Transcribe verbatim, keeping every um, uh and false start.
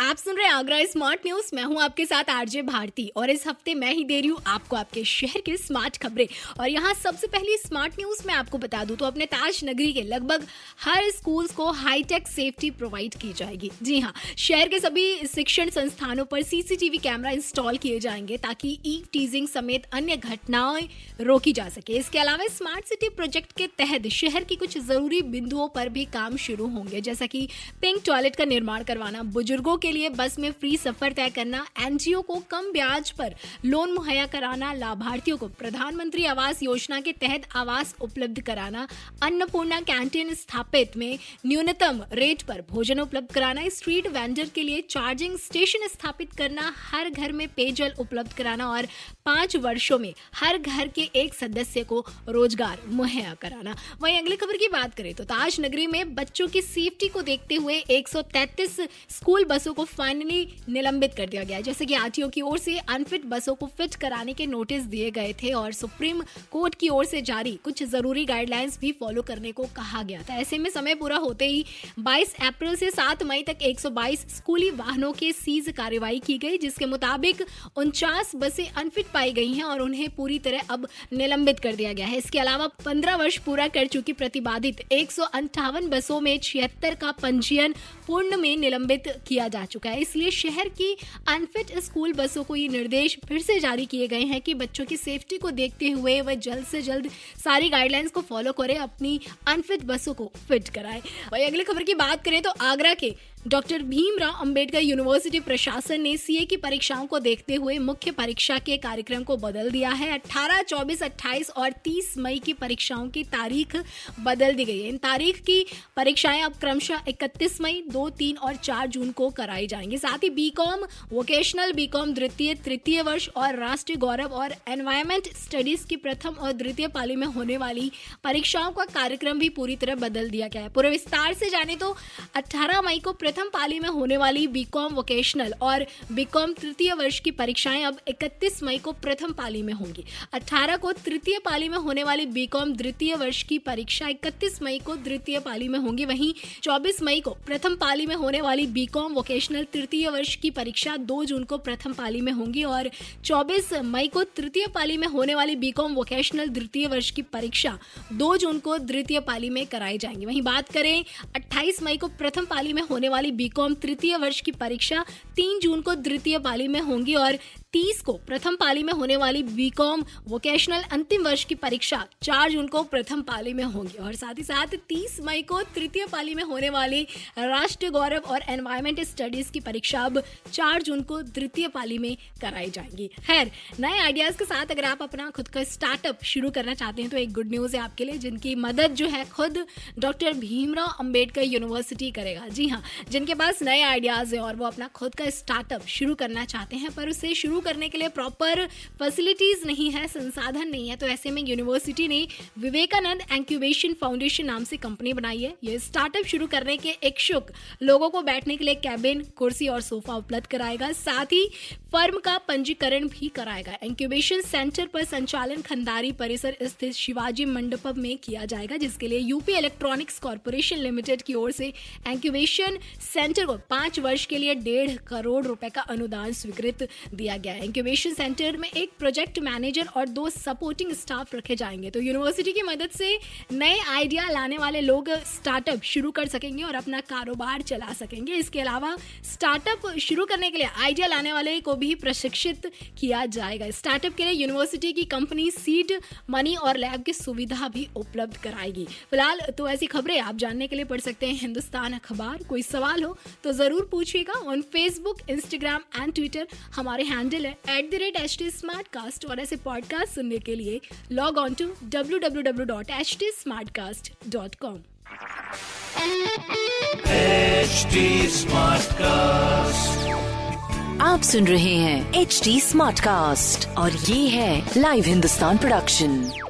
आप सुन रहे हैं आगरा स्मार्ट न्यूज। मैं हूं आपके साथ आरजे भारती और इस हफ्ते मैं ही दे रही हूं आपको आपके शहर के स्मार्ट खबरें। और यहां सबसे पहली स्मार्ट न्यूज मैं आपको बता दूं तो अपने ताज नगरी के लगभग हर स्कूल्स को हाईटेक सेफ्टी प्रोवाइड की जाएगी। जी हां, शहर के सभी शिक्षण संस्थानों पर सीसीटीवी कैमरा इंस्टॉल किए जाएंगे ताकि ई टीजिंग समेत अन्य घटनाएं रोकी जा सके। इसके अलावा स्मार्ट सिटी प्रोजेक्ट के तहत शहर की कुछ जरूरी बिंदुओं पर भी काम शुरू होंगे, जैसा कि पिंक टॉयलेट का निर्माण करवाना, बुजुर्गों के लिए बस में फ्री सफर तय करना, एनजीओ को कम ब्याज पर लोन मुहैया कराना, लाभार्थियों को प्रधानमंत्री आवास योजना के तहत आवास उपलब्ध कराना, अन्नपूर्णा कैंटीन स्थापित में न्यूनतम रेट पर भोजन उपलब्ध कराना, स्ट्रीट वेंडर के लिए चार्जिंग स्टेशन स्थापित करना, हर घर में पेयजल उपलब्ध कराना और पांच वर्षों में हर घर के एक सदस्य को रोजगार मुहैया कराना। वहीं अगली खबर की बात करें तो ताज नगरी में बच्चों की सेफ्टी को देखते हुए एक सौ तैंतीस स्कूल बसों को फाइनली निलंबित कर दिया गया, जैसे कि आरटीओ की ओर से अनफिट बसों को फिट कराने के नोटिस दिए गए थे और सुप्रीम कोर्ट की ओर से जारी कुछ जरूरी गाइडलाइंस भी फॉलो करने को कहा गया था। ऐसे में समय पूरा होते ही बाईस अप्रैल से सात मई तक एक सौ बाईस स्कूली वाहनों के सीज कार्रवाई की गई, जिसके मुताबिक उनचास बसें अनफिट पाई गई हैं और उन्हें पूरी तरह अब निलंबित कर दिया गया है। इसके अलावा पंद्रह वर्ष पूरा कर चुकी प्रतिबाधित एक सौ अंठावन बसों में छिहत्तर का पंजीयन पूर्ण में निलंबित किया जा चुका है। इसलिए शहर की अनफिट स्कूल बसों को ये निर्देश फिर से जारी किए गए हैं कि बच्चों की सेफ्टी को देखते हुए वह जल्द से जल्द सारी गाइडलाइंस को फॉलो करें, अपनी अनफिट बसों को फिट कराएं। वही अगली खबर की बात करें तो आगरा के डॉक्टर भीमराव अंबेडकर यूनिवर्सिटी प्रशासन ने सीए की परीक्षाओं को देखते हुए मुख्य परीक्षा के कार्यक्रम को बदल दिया है। अठारह, चौबीस, अट्ठाईस और तीस मई की परीक्षाओं की तारीख बदल दी गई है। इन तारीख की परीक्षाएं अब क्रमशः इकतीस मई, दो, तीन और चार जून को कराई जाएंगी। साथ ही बीकॉम, वोकेशनल बीकॉम द्वितीय तृतीय वर्ष और राष्ट्रीय गौरव और एनवायरमेंट स्टडीज की प्रथम और द्वितीय पाली में होने वाली परीक्षाओं का कार्यक्रम भी पूरी तरह बदल दिया गया है। पूरे विस्तार से जाने तो अट्ठारह मई को प्रथम पाली में होने वाली बीकॉम वोकेशनल और बीकॉम तृतीय वर्ष की परीक्षाएं अब इकतीस मई को प्रथम पाली में होंगी। अठारह को तृतीय पाली में होने वाली बीकॉम द्वितीय वर्ष की परीक्षा इकतीस मई को द्वितीय पाली में होंगी। वहीं चौबीस मई को प्रथम पाली में होने वाली बीकॉम वोकेशनल तृतीय वर्ष की परीक्षा दो जून को प्रथम पाली में होंगी और चौबीस मई को तृतीय पाली में होने वाली बीकॉम वोकेशनल द्वितीय वर्ष की परीक्षा दो जून को द्वितीय पाली में कराई जाएंगी। वहीं बात करें अट्ठाईस मई को प्रथम पाली में होने वाली बीकॉम तृतीय वर्ष की परीक्षा तीन जून को द्वितीय पाली में होंगी और तीस को प्रथम पाली में होने वाली बीकॉम वोकेशनल अंतिम वर्ष की परीक्षा चार जून को प्रथम पाली में होंगी और साथ ही साथ तीस मई को तृतीय पाली में होने वाली राष्ट्रीय गौरव और एनवायरमेंट स्टडीज की परीक्षा अब चार जून को द्वितीय पाली में कराई जाएंगी। खैर, नए आइडियाज के साथ अगर आप अपना खुद का स्टार्टअप शुरू करना चाहते हैं तो एक गुड न्यूज है आपके लिए, जिनकी मदद जो है खुद डॉक्टर भीमराव अंबेडकर यूनिवर्सिटी करेगा। जी हाँ, जिनके पास नए आइडियाज हैं और वो अपना खुद का स्टार्टअप शुरू करना चाहते हैं पर उसे शुरू करने के लिए प्रॉपर फैसिलिटीज नहीं है, संसाधन नहीं है, तो ऐसे में यूनिवर्सिटी ने विवेकानंद एंक्यूबेशन फाउंडेशन नाम से कंपनी बनाई है। यह स्टार्टअप शुरू करने के इच्छुक लोगों को बैठने के लिए कैबिन, कुर्सी और सोफा उपलब्ध कराएगा। साथ ही फर्म का पंजीकरण भी कराएगा। इंक्यूबेशन सेंटर पर संचालन खंडारी परिसर स्थित शिवाजी मंडपम में किया जाएगा, जिसके लिए यूपी इलेक्ट्रॉनिक्स कॉरपोरेशन लिमिटेड की ओर से इंक्यूबेशन सेंटर को पांच वर्ष के लिए डेढ़ करोड़ रुपए का अनुदान स्वीकृत दिया गया। इंक्यूबेशन सेंटर में एक प्रोजेक्ट मैनेजर और दो सपोर्टिंग स्टाफ रखे जाएंगे। तो यूनिवर्सिटी की मदद से नए आइडिया लाने वाले लोग स्टार्टअप शुरू कर सकेंगे और अपना कारोबार चला सकेंगे। इसके अलावा स्टार्टअप शुरू करने के लिए आइडिया लाने वाले को भी प्रशिक्षित किया जाएगा। स्टार्टअप के लिए यूनिवर्सिटी की कंपनी सीड मनी और लैब की सुविधा भी उपलब्ध कराएगी। फिलहाल तो ऐसी खबरें आप जानने के लिए पढ़ सकते हैं हिंदुस्तान अखबार। कोई सवाल हो तो जरूर पूछिएगा। On Facebook, Instagram and Twitter हमारे handle at the rate H T smartcast और ऐसे पॉडकास्ट सुनने के लिए log on to W W W dot H T smartcast dot com. H T smartcast, आप सुन रहे हैं एच टी स्मार्ट कास्ट और ये है लाइव हिंदुस्तान प्रोडक्शन।